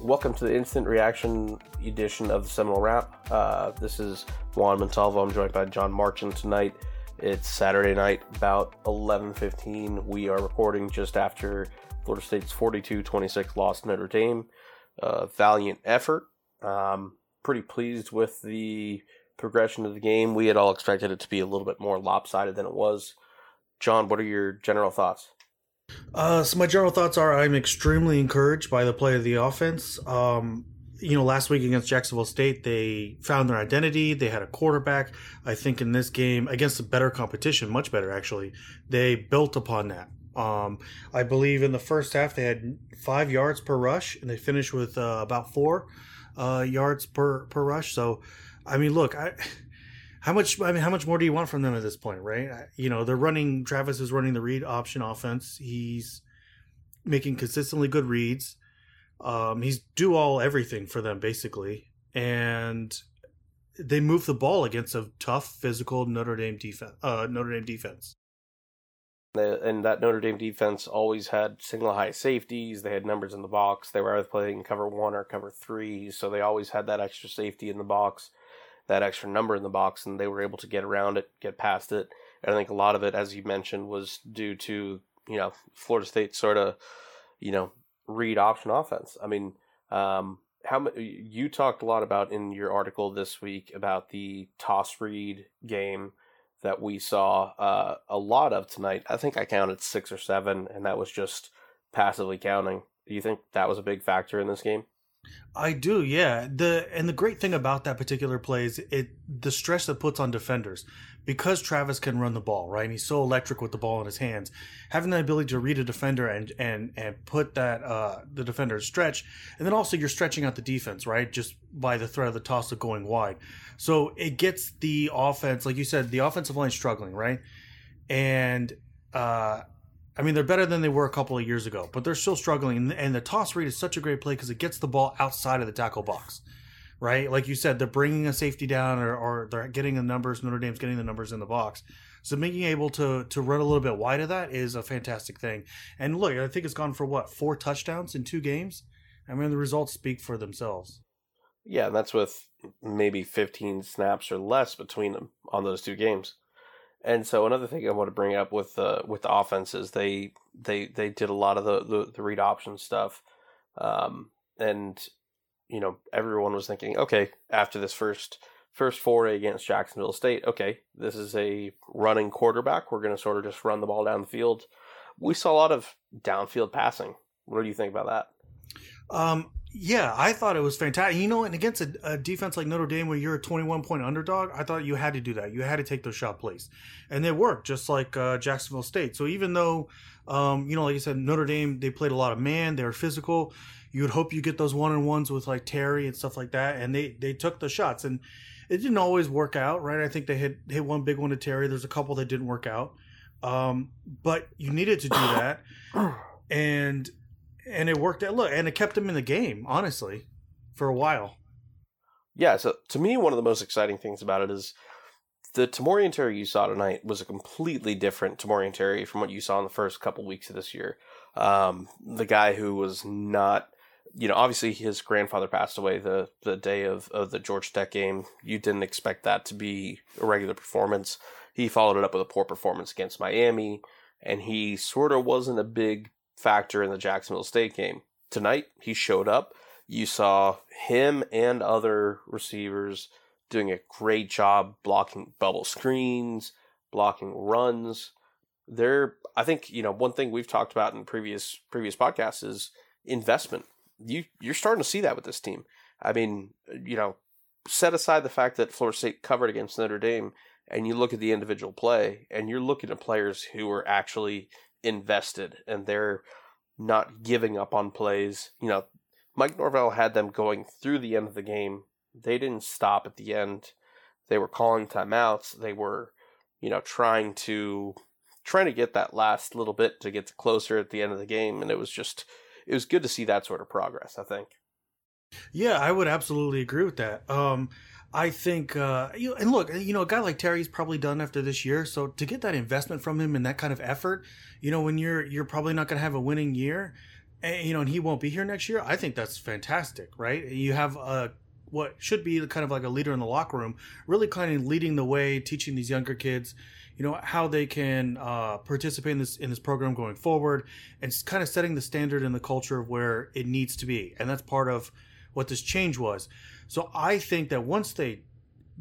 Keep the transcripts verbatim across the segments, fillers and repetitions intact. Welcome to the Instant Reaction edition of the Seminole Wrap. Uh, this is Juan Montalvo. I'm joined by John Marchant tonight. It's Saturday night, about eleven fifteen. We are recording just after Florida State's forty-two twenty-six loss to Notre Dame. Uh, valiant effort. Um, pretty pleased with the progression of the game. We had all expected it to be a little bit more lopsided than it was. John, what are your general thoughts? Uh, so my general thoughts are I'm extremely encouraged by the play of the offense. Um, you know, last week against Jacksonville State, they found their identity. They had a quarterback. I think in this game, against a better competition, much better actually, they built upon that. Um, I believe in the first half, they had five yards per rush, and they finished with uh, about four uh, yards per, per rush. So, I mean, look, I... How much? I mean, how much more do you want from them at this point, right? You know, they're running. Travis is running the read option offense. He's making consistently good reads. Um, he's do all everything for them basically, and they move the ball against a tough, physical Notre Dame defense. Uh, Notre Dame defense. And that Notre Dame defense always had single high safeties. They had numbers in the box. They were either playing cover one or cover three, so they always had that extra safety in the box, that extra number in the box, and they were able to get around it, get past it. And I think a lot of it, as you mentioned, was due to, you know, Florida State sort of, you know, read option offense. I mean, um, how you talked a lot about in your article this week about the toss read game that we saw uh, a lot of tonight. I think I counted six or seven, and that was just passively counting. Do you think that was a big factor in this game? I do, yeah. The and the great thing about that particular play is it the stress that puts on defenders, because Travis can run the ball, right? And he's so electric with the ball in his hands. Having the ability to read a defender and and and put that uh, the defender at stretch, and then also you're stretching out the defense, right? Just by the threat of the toss of going wide. So it gets the offense, like you said, the offensive line struggling, right? And uh I mean, they're better than they were a couple of years ago, but they're still struggling. And the toss read is such a great play because it gets the ball outside of the tackle box, right? Like you said, they're bringing a safety down or, or they're getting the numbers. Notre Dame's getting the numbers in the box. So making able to to run a little bit wide of that is a fantastic thing. And look, I think it's gone for, what, four touchdowns in two games? I mean, the results speak for themselves. Yeah, and that's with maybe fifteen snaps or less between them on those two games. And so another thing I want to bring up with uh, with the offense is they they they did a lot of the, the, the read option stuff, um, and you know everyone was thinking, okay, after this first first foray against Jacksonville State, okay, this is a running quarterback. We're going to sort of just run the ball down the field. We saw a lot of downfield passing. What do you think about that? Um, yeah, I thought it was fantastic. You know, and against a, a defense like Notre Dame where you're a twenty-one point underdog, I thought you had to do that. You had to take those shot plays. And they worked, just like uh, Jacksonville State. So even though, um, you know, like you said, Notre Dame, they played a lot of man. They were physical. You would hope you get those one-on-ones with, like, Terry and stuff like that. And they, they took the shots. And it didn't always work out, right? I think they hit, hit one big one to Terry. There's a couple that didn't work out. Um, but you needed to do that. And... And it worked out. Look, and it kept them in the game, honestly, for a while. Yeah, so to me, one of the most exciting things about it is the Tomorian Terry you saw tonight was a completely different Tomorian Terry from what you saw in the first couple weeks of this year. Um, the guy who was not, you know, obviously his grandfather passed away the, the day of, of the Georgia Tech game. You didn't expect that to be a regular performance. He followed it up with a poor performance against Miami, and he sort of wasn't a big factor in the Jacksonville State game. Tonight, he showed up. You saw him and other receivers doing a great job blocking bubble screens, blocking runs. They're, I think, you know, one thing we've talked about in previous previous podcasts is investment. You, you're starting to see that with this team. I mean, you know, set aside the fact that Florida State covered against Notre Dame, and you look at the individual play, and you're looking at players who are actually invested, and they're not giving up on plays. You know, Mike Norvell had them going through the end of the game. They didn't stop at the end. They were calling timeouts. They were, you know, trying to trying to get that last little bit to get closer at the end of the game. And it was just, it was good to see that sort of progress, I think. Yeah, I would absolutely agree with that. Um, I think, uh, you and look, you know, a guy like Terry's probably done after this year. So to get that investment from him and that kind of effort, you know, when you're you're probably not going to have a winning year, and, you know, and he won't be here next year. I think that's fantastic, right? You have a what should be kind of like a leader in the locker room, really kind of leading the way, teaching these younger kids, you know, how they can uh, participate in this in this program going forward, and kind of setting the standard and the culture of where it needs to be. And that's part of what this change was. So I think that once they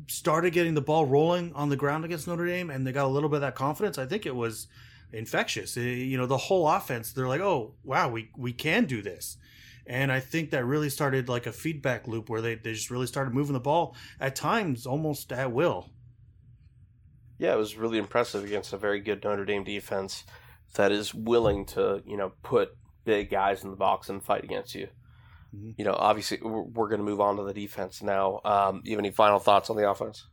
started getting the ball rolling on the ground against Notre Dame and they got a little bit of that confidence, I think it was infectious. It, you know, the whole offense, they're like, oh, wow, we, we can do this. And I think that really started like a feedback loop where they, they just really started moving the ball at times almost at will. Yeah, it was really impressive against a very good Notre Dame defense that is willing to, you know, put big guys in the box and fight against you. Mm-hmm. You know, obviously we're going to move on to the defense now. Um, you have any final thoughts on the offense?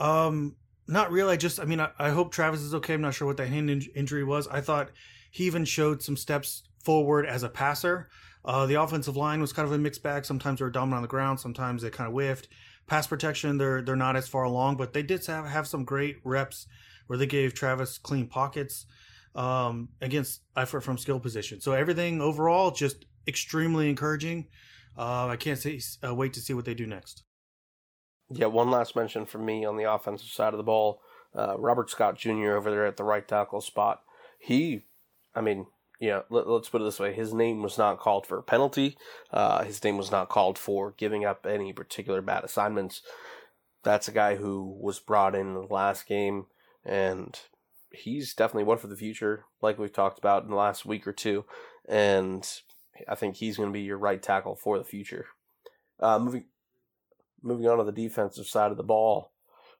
Um, not really. I just, I mean, I, I hope Travis is okay. I'm not sure what that hand in- injury was. I thought he even showed some steps forward as a passer. Uh, the offensive line was kind of a mixed bag. Sometimes they were dominant on the ground. Sometimes they kind of whiffed. Pass protection, they're they're not as far along, but they did have, have some great reps where they gave Travis clean pockets um, against effort from skill position. So everything overall just extremely encouraging. Uh, I can't say, uh, wait to see what they do next. Yeah, one last mention from me on the offensive side of the ball. Uh, Robert Scott Junior over there at the right tackle spot. He, I mean... Yeah, let, let's put it this way. His name was not called for a penalty. Uh, his name was not called for giving up any particular bad assignments. That's a guy who was brought in, in the last game, and he's definitely one for the future, like we've talked about in the last week or two. And I think he's going to be your right tackle for the future. Uh, moving, moving on to the defensive side of the ball.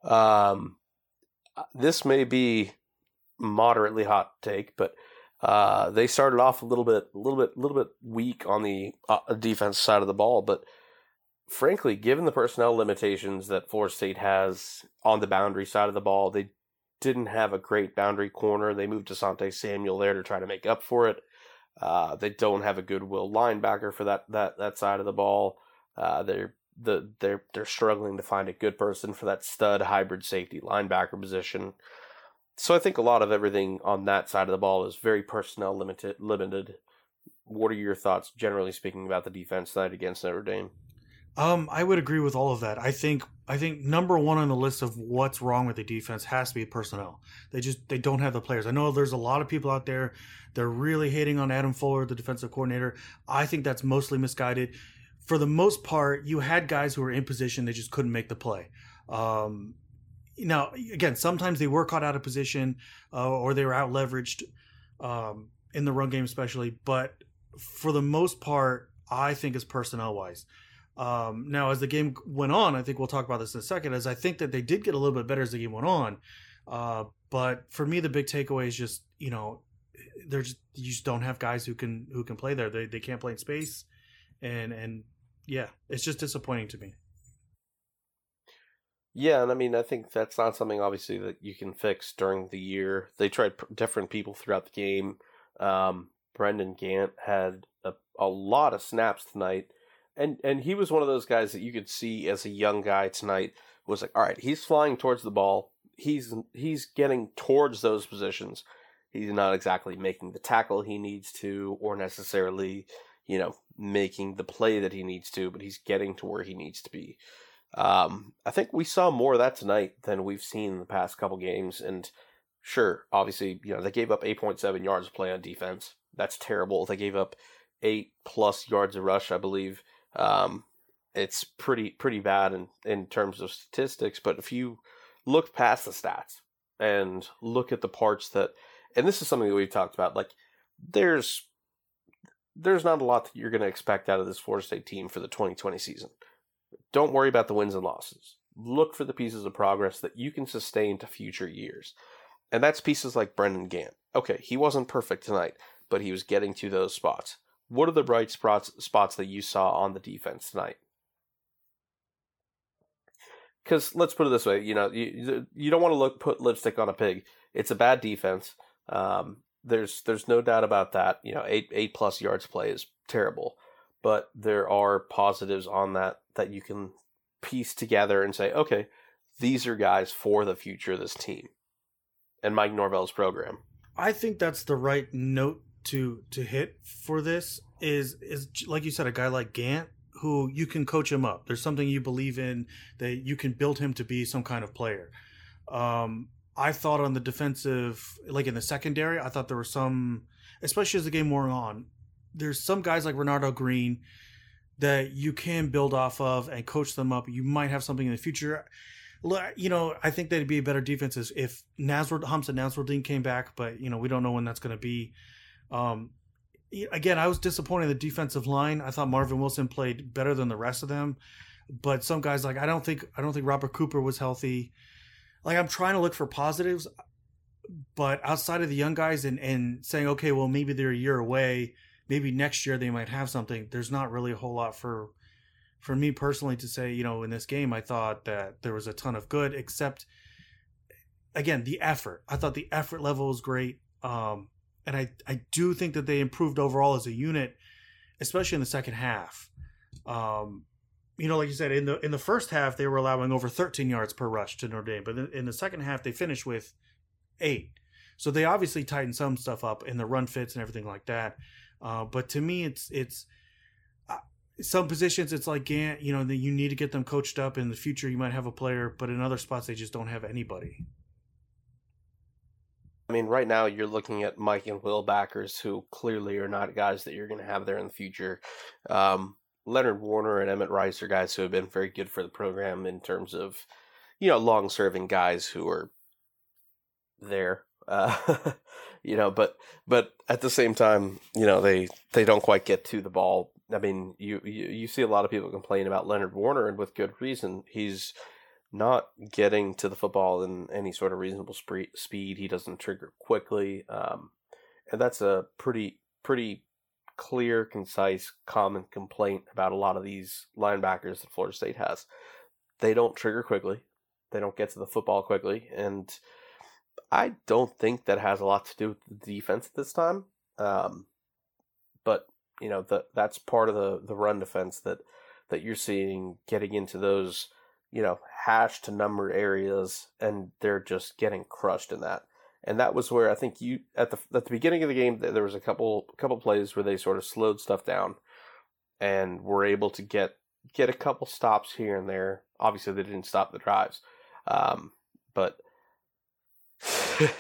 Um, this may be moderately hot take, but... Uh, they started off a little bit, a little bit, a little bit weak on the uh, defense side of the ball, but frankly, given the personnel limitations that Florida State has on the boundary side of the ball, they didn't have a great boundary corner. They moved Asante Samuel there to try to make up for it. Uh, they don't have a goodwill linebacker for that that that side of the ball. Uh, they're the they're they're struggling to find a good person for that stud hybrid safety linebacker position. So I think a lot of everything on that side of the ball is very personnel limited. Limited. What are your thoughts, generally speaking, about the defense side against Notre Dame? Um, I would agree with all of that. I think I think number one on the list of what's wrong with the defense has to be personnel. They just they don't have the players. I know there's a lot of people out there. They're really hating on Adam Fuller, the defensive coordinator. I think that's mostly misguided. For the most part, you had guys who were in position. They just couldn't make the play. Um Now, again, sometimes they were caught out of position uh, or they were out-leveraged um, in the run game especially. But for the most part, I think it's personnel-wise. Um, now, as the game went on, I think we'll talk about this in a second, as I think that they did get a little bit better as the game went on. Uh, but for me, the big takeaway is just, you know, they're just, you just don't have guys who can who can play there. They they can't play in space. And, and yeah, it's just disappointing to me. Yeah, and I mean, I think that's not something, obviously, that you can fix during the year. They tried pr- different people throughout the game. Um, Brendan Gant had a, a lot of snaps tonight, and, and he was one of those guys that you could see as a young guy tonight was like, all right, he's flying towards the ball. He's he's getting towards those positions. He's not exactly making the tackle he needs to or necessarily, you know, making the play that he needs to, but he's getting to where he needs to be. Um, I think we saw more of that tonight than we've seen in the past couple games. And sure, obviously, you know, they gave up eight point seven yards of play on defense. That's terrible. They gave up eight plus yards of rush, I believe. Um, it's pretty, pretty bad in, in terms of statistics, but if you look past the stats and look at the parts that, and this is something that we've talked about, like there's, there's not a lot that you're going to expect out of this Florida State team for the twenty twenty season. Don't worry about the wins and losses. Look for the pieces of progress that you can sustain to future years. And that's pieces like Brendan Gant. Okay, he wasn't perfect tonight, but he was getting to those spots. What are the bright spots, spots that you saw on the defense tonight? Because let's put it this way, you know, you, you don't want to look put lipstick on a pig. It's a bad defense. Um, there's there's no doubt about that. You know, eight eight plus yards play is terrible. But there are positives on that that you can piece together and say, okay, these are guys for the future of this team and Mike Norvell's program. I think that's the right note to to hit for this is is like you said, a guy like Gant, who you can coach him up. There's something you believe in that you can build him to be some kind of player. Um, I thought on the defensive, like in the secondary, I thought there were some, especially as the game wore on, there's some guys like Renardo Green that you can build off of and coach them up. You might have something in the future. You know, I think that'd be a better defense if Nasruddin, Humps and Nasruddin came back, but, you know, we don't know when that's going to be. Um, again, I was disappointed in the defensive line. I thought Marvin Wilson played better than the rest of them, but some guys like, I don't think, I don't think Robert Cooper was healthy. Like, I'm trying to look for positives, but outside of the young guys and, and saying, okay, well, maybe they're a year away, maybe next year they might have something. There's not really a whole lot for, for me personally to say, you know, in this game, I thought that there was a ton of good, except again, the effort. I thought the effort level was great. Um, And I, I do think that they improved overall as a unit, especially in the second half. Um, you know, like you said, in the in the first half, they were allowing over thirteen yards per rush to Notre Dame. But in, in the second half, they finished with eight. So they obviously tightened some stuff up in the run fits and everything like that. Uh, but to me, it's it's uh, some positions, it's like, you know, that you need to get them coached up. In the future, you might have a player. But in other spots, they just don't have anybody. I mean, right now you're looking at Mike and Will backers who clearly are not guys that you're going to have there in the future. Um, Leonard Warner and Emmett Rice are guys who have been very good for the program in terms of, you know, long-serving guys who are there. Uh, you know, but but at the same time, you know, they, they don't quite get to the ball. I mean, you, you, you see a lot of people complain about Leonard Warner, and with good reason. He's not getting to the football in any sort of reasonable sp- speed. He doesn't trigger quickly. Um, and that's a pretty, pretty clear, concise, common complaint about a lot of these linebackers that Florida State has. They don't trigger quickly. They don't get to the football quickly. And I don't think that has a lot to do with the defense at this time. Um, but, you know, the, that's part of the, the run defense that, that you're seeing getting into those, you know, hash to number areas, and they're just getting crushed in that. And that was where I think you at the at the beginning of the game, there was a couple couple plays where they sort of slowed stuff down and were able to get get a couple stops here and there. Obviously, they didn't stop the drives, um, but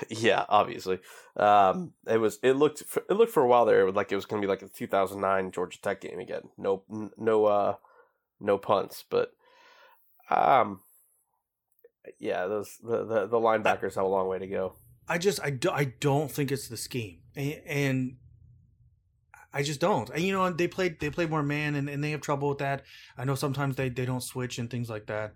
yeah, obviously, um, it was it looked for, it looked for a while there like it was going to be like a two thousand nine Georgia Tech game again. No, no, uh, no punts, but. Um. Yeah, those the, the, the linebackers have a long way to go. I just I, do, I don't think it's the scheme, and, and I just don't. And you know, they played they played more man, and, and they have trouble with that. I know sometimes they, they don't switch and things like that.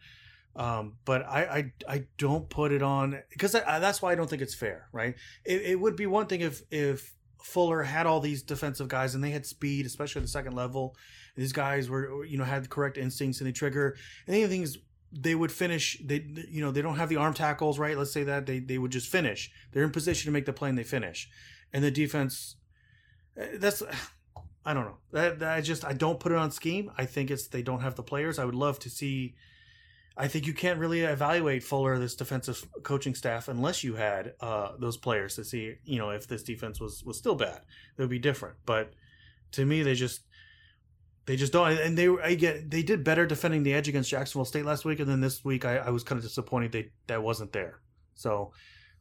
Um, but I, I I don't put it on because that, that's why I don't think it's fair, right? It, it would be one thing if if Fuller had all these defensive guys and they had speed, especially at the second level. These guys were, you know, had the correct instincts and they trigger. And the other thing is they would finish. They, you know, they don't have the arm tackles, right? Let's say that they, they would just finish. They're in position to make the play and they finish. And the defense, that's, I don't know. That, that I just, I don't put it on scheme. I think it's, they don't have the players. I would love to see, I think you can't really evaluate Fuller, this defensive coaching staff, unless you had uh, those players to see, you know, if this defense was, was still bad, it would be different. But to me, they just, They just don't, and they I get they did better defending the edge against Jacksonville State last week, and then this week I, I was kind of disappointed they that wasn't there. So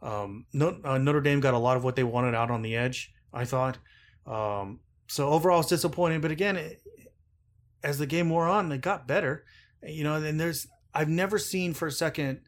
um, Notre Dame got a lot of what they wanted out on the edge, I thought. Um, so overall, it's disappointing. But again, it, as the game wore on, they got better. You know, and there's I've never seen for a second.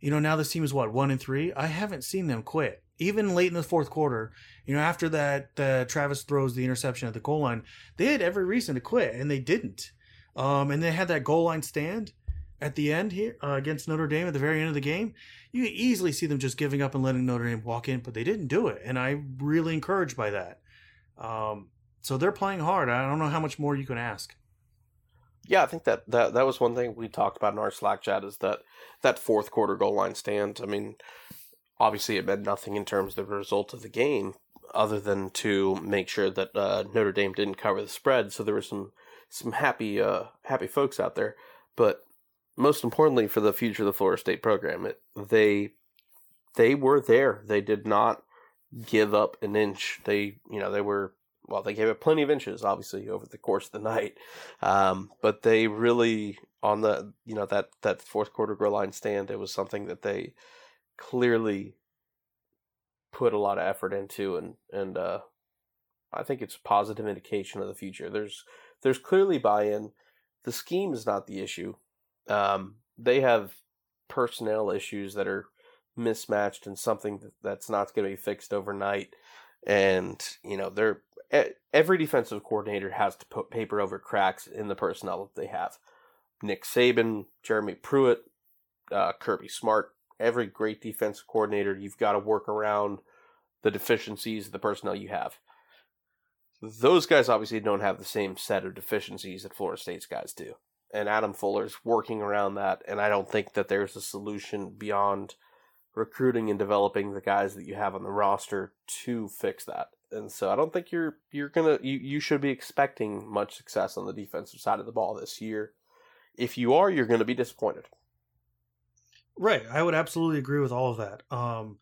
You know, now this team is what one and three. I haven't seen them quit. Even late in the fourth quarter, you know, after that, uh, Travis throws the interception at the goal line. They had every reason to quit, and they didn't. Um, and they had that goal line stand at the end here uh, against Notre Dame at the very end of the game. You could easily see them just giving up and letting Notre Dame walk in, but they didn't do it. And I'm really encouraged by that. Um, so they're playing hard. I don't know how much more you can ask. Yeah, I think that, that that was one thing we talked about in our Slack chat is that that fourth quarter goal line stand. I mean, obviously, it meant nothing in terms of the result of the game other than to make sure that uh, Notre Dame didn't cover the spread. So there were some some happy uh, happy folks out there. But most importantly for the future of the Florida State program, it, they they were there. They did not give up an inch. They, you know, they were, well, they gave up plenty of inches, obviously, over the course of the night. Um, but they really, on the, you know, that, that fourth quarter goal line stand, it was something that they clearly put a lot of effort into. And, and uh, I think it's a positive indication of the future. There's, there's clearly buy-in. The scheme is not the issue. Um, they have personnel issues that are mismatched and something that's not going to be fixed overnight. And, you know, they're, every defensive coordinator has to put paper over cracks in the personnel that they have. Nick Saban, Jeremy Pruitt, uh, Kirby Smart, every great defensive coordinator, you've got to work around the deficiencies of the personnel you have. Those guys obviously don't have the same set of deficiencies that Florida State's guys do. And Adam Fuller's working around that, and I don't think that there's a solution beyond recruiting and developing the guys that you have on the roster to fix that. And so I don't think you're you're gonna you, you should be expecting much success on the defensive side of the ball this year. If you are, you're going to be disappointed. Right, I would absolutely agree with all of that. Um,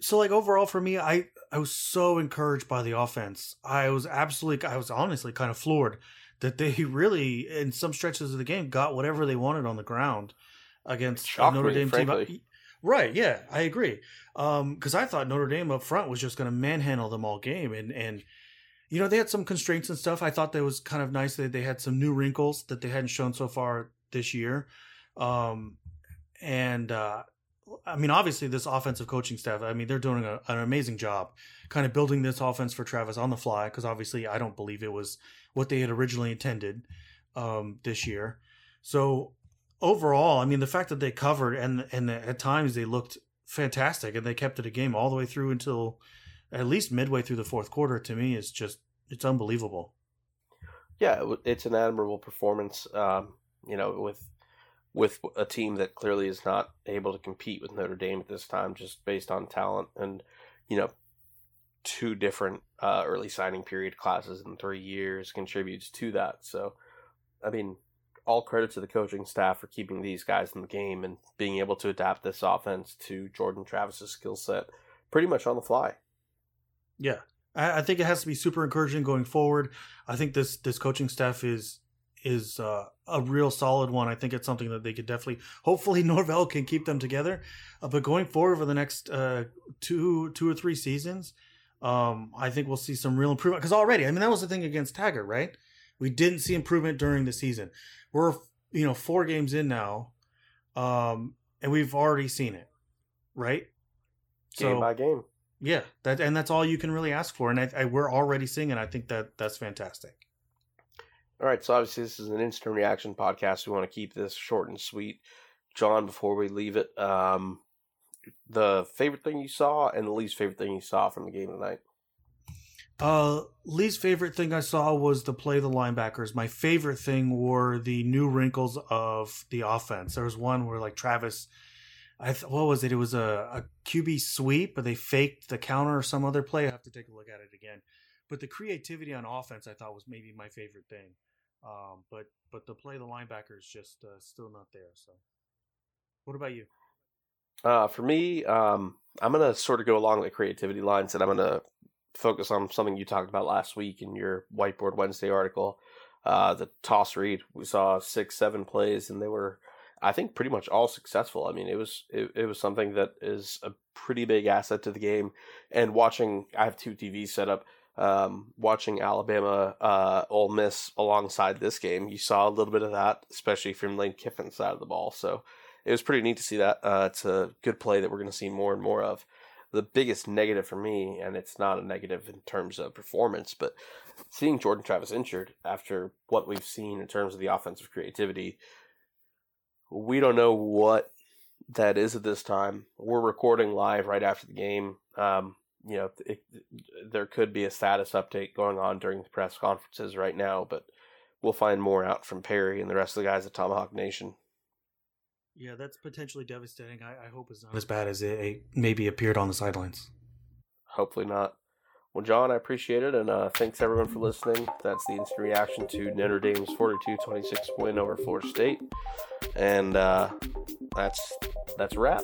so, like overall for me, I I was so encouraged by the offense. I was absolutely, I was honestly kind of floored that they really, in some stretches of the game, got whatever they wanted on the ground against Notre Dame team. Right, yeah, I agree. Um, because I thought Notre Dame up front was just going to manhandle them all game. And, and, you know, they had some constraints and stuff. I thought that was kind of nice that they had some new wrinkles that they hadn't shown so far this year. Um, and, uh, I mean, obviously this offensive coaching staff, I mean, they're doing a, an amazing job kind of building this offense for Travis on the fly, because obviously I don't believe it was what they had originally intended um, this year. So overall, I mean, the fact that they covered and and at times they looked fantastic and they kept it a game all the way through until at least midway through the fourth quarter, to me, is just, it's unbelievable. Yeah, it's an admirable performance, um, you know, with with a team that clearly is not able to compete with Notre Dame at this time, just based on talent and, you know, two different uh, early signing period classes in three years contributes to that. So, I mean, all credit to the coaching staff for keeping these guys in the game and being able to adapt this offense to Jordan Travis's skill set pretty much on the fly. Yeah, I think it has to be super encouraging going forward. I think this this coaching staff is is uh, a real solid one. I think it's something that they could definitely, hopefully Norvell can keep them together. Uh, but going forward for the next uh, two two or three seasons, um, I think we'll see some real improvement. Because already, I mean, that was the thing against Taggart, right? We didn't see improvement during the season. We're, you know, four games in now, um, and we've already seen it, right? Game so, by game. Yeah, that and that's all you can really ask for. And I, I, we're already seeing it. I think that that's fantastic. All right, so obviously this is an instant reaction podcast. We want to keep this short and sweet. John, before we leave it, um, the favorite thing you saw and the least favorite thing you saw from the game tonight? Uh, least favorite thing I saw was the play of the linebackers. My favorite thing were the new wrinkles of the offense. There was one where like Travis, I th- what was it? It was a, a Q B sweep, but they faked the counter or some other play. I have to take a look at it again. But the creativity on offense, I thought was maybe my favorite thing. Um, but but the play of the linebackers just uh, still not there. So, what about you? Uh, for me, um, I'm gonna sort of go along the creativity lines, and I'm gonna focus on something you talked about last week in your Whiteboard Wednesday article, uh, the toss read. We saw six, seven plays, and they were, I think, pretty much all successful. I mean, it was it, it was something that is a pretty big asset to the game. And watching, I have two T Vs set up, um, watching Alabama, uh, Ole Miss alongside this game, you saw a little bit of that, especially from Lane Kiffin's side of the ball. So it was pretty neat to see that. Uh, it's a good play that we're going to see more and more of. The biggest negative for me, and it's not a negative in terms of performance, but seeing Jordan Travis injured after what we've seen in terms of the offensive creativity, we don't know what that is at this time. We're recording live right after the game. Um, you know, it, there could be a status update going on during the press conferences right now, but we'll find more out from Perry and the rest of the guys at Tomahawk Nation. Yeah, that's potentially devastating. I, I hope it's not as bad as it, it maybe appeared on the sidelines. Hopefully not. Well, John, I appreciate it, and uh, thanks, everyone, for listening. That's the instant reaction to Notre Dame's forty-two twenty-six win over Florida State. And uh, that's that's a wrap.